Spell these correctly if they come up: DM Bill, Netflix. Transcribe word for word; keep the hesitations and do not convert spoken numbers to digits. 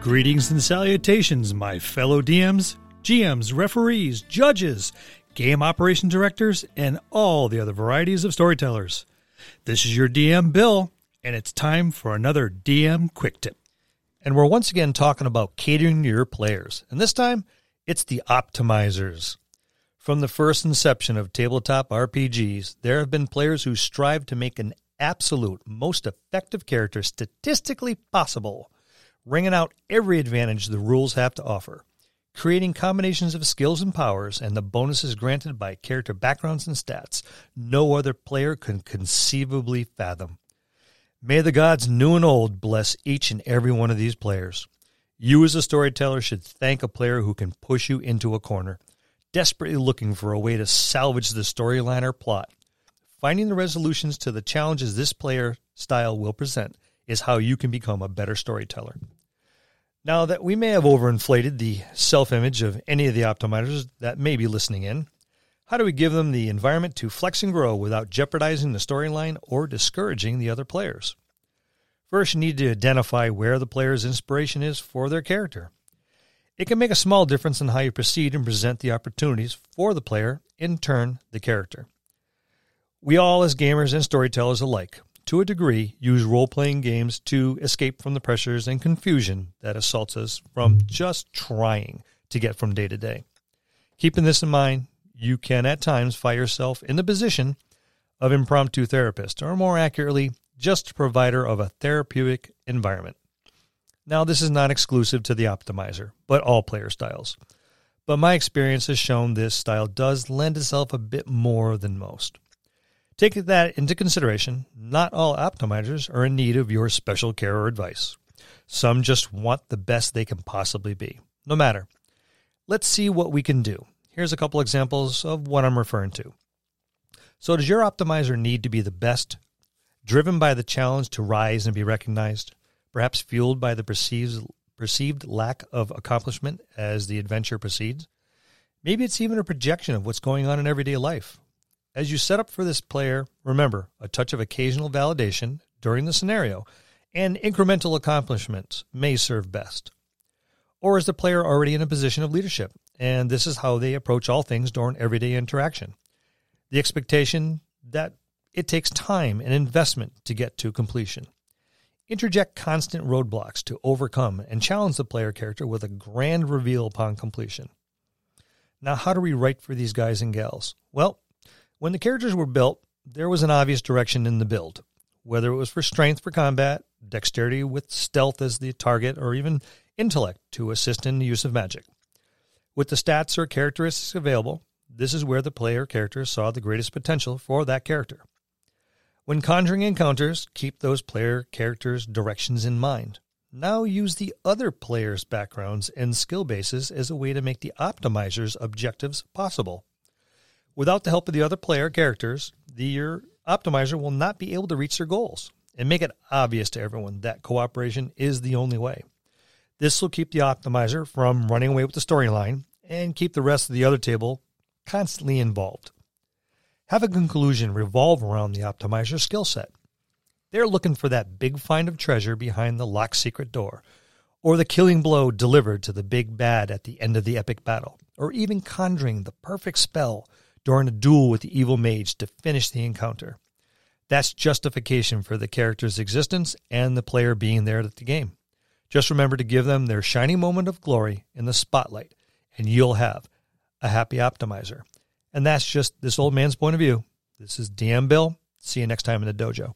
Greetings and salutations, my fellow D Ms, G Ms, referees, judges, game operation directors, and all the other varieties of storytellers. This is your D M Bill, and it's time for another D M Quick Tip. And we're once again talking about catering to your players, and this time it's the optimizers. From the first inception of tabletop R P Gs, there have been players who strive to make an absolute most effective character statistically possible, wringing out every advantage the rules have to offer, creating combinations of skills and powers and the bonuses granted by character backgrounds and stats no other player can conceivably fathom. May the gods new and old bless each and every one of these players. You as a storyteller should thank a player who can push you into a corner, desperately looking for a way to salvage the storyline or plot. Finding the resolutions to the challenges this player style will present is how you can become a better storyteller. Now that we may have overinflated the self-image of any of the optimizers that may be listening in, how do we give them the environment to flex and grow without jeopardizing the storyline or discouraging the other players? First, you need to identify where the player's inspiration is for their character. It can make a small difference in how you proceed and present the opportunities for the player, in turn, the character. We all, as gamers and storytellers alike, to a degree, use role-playing games to escape from the pressures and confusion that assaults us from just trying to get from day to day. Keeping this in mind, you can at times find yourself in the position of impromptu therapist, or more accurately, just provider of a therapeutic environment. Now, this is not exclusive to the optimizer, but all player styles. But my experience has shown this style does lend itself a bit more than most. Take that into consideration. Not all optimizers are in need of your special care or advice. Some just want the best they can possibly be. No matter. Let's see what we can do. Here's a couple examples of what I'm referring to. So does your optimizer need to be the best, driven by the challenge to rise and be recognized, perhaps fueled by the perceived, perceived lack of accomplishment as the adventure proceeds? Maybe it's even a projection of what's going on in everyday life. As you set up for this player, remember, a touch of occasional validation during the scenario and incremental accomplishments may serve best. Or is the player already in a position of leadership, and this is how they approach all things during everyday interaction? The expectation that it takes time and investment to get to completion. Interject constant roadblocks to overcome and challenge the player character with a grand reveal upon completion. Now, how do we write for these guys and gals? Well, when the characters were built, there was an obvious direction in the build, whether it was for strength for combat, dexterity with stealth as the target, or even intellect to assist in the use of magic. With the stats or characteristics available, this is where the player character saw the greatest potential for that character. When conjuring encounters, keep those player characters' directions in mind. Now use the other players' backgrounds and skill bases as a way to make the optimizer's objectives possible. Without the help of the other player characters, the, your optimizer will not be able to reach their goals and make it obvious to everyone that cooperation is the only way. This will keep the optimizer from running away with the storyline and keep the rest of the other table constantly involved. Have a conclusion revolve around the optimizer's skill set. They're looking for that big find of treasure behind the locked secret door, or the killing blow delivered to the big bad at the end of the epic battle, or even conjuring the perfect spell during a duel with the evil mage to finish the encounter. That's justification for the character's existence and the player being there at the game. Just remember to give them their shining moment of glory in the spotlight, and you'll have a happy optimizer. And that's just this old man's point of view. This is D M Bill. See you next time in the dojo.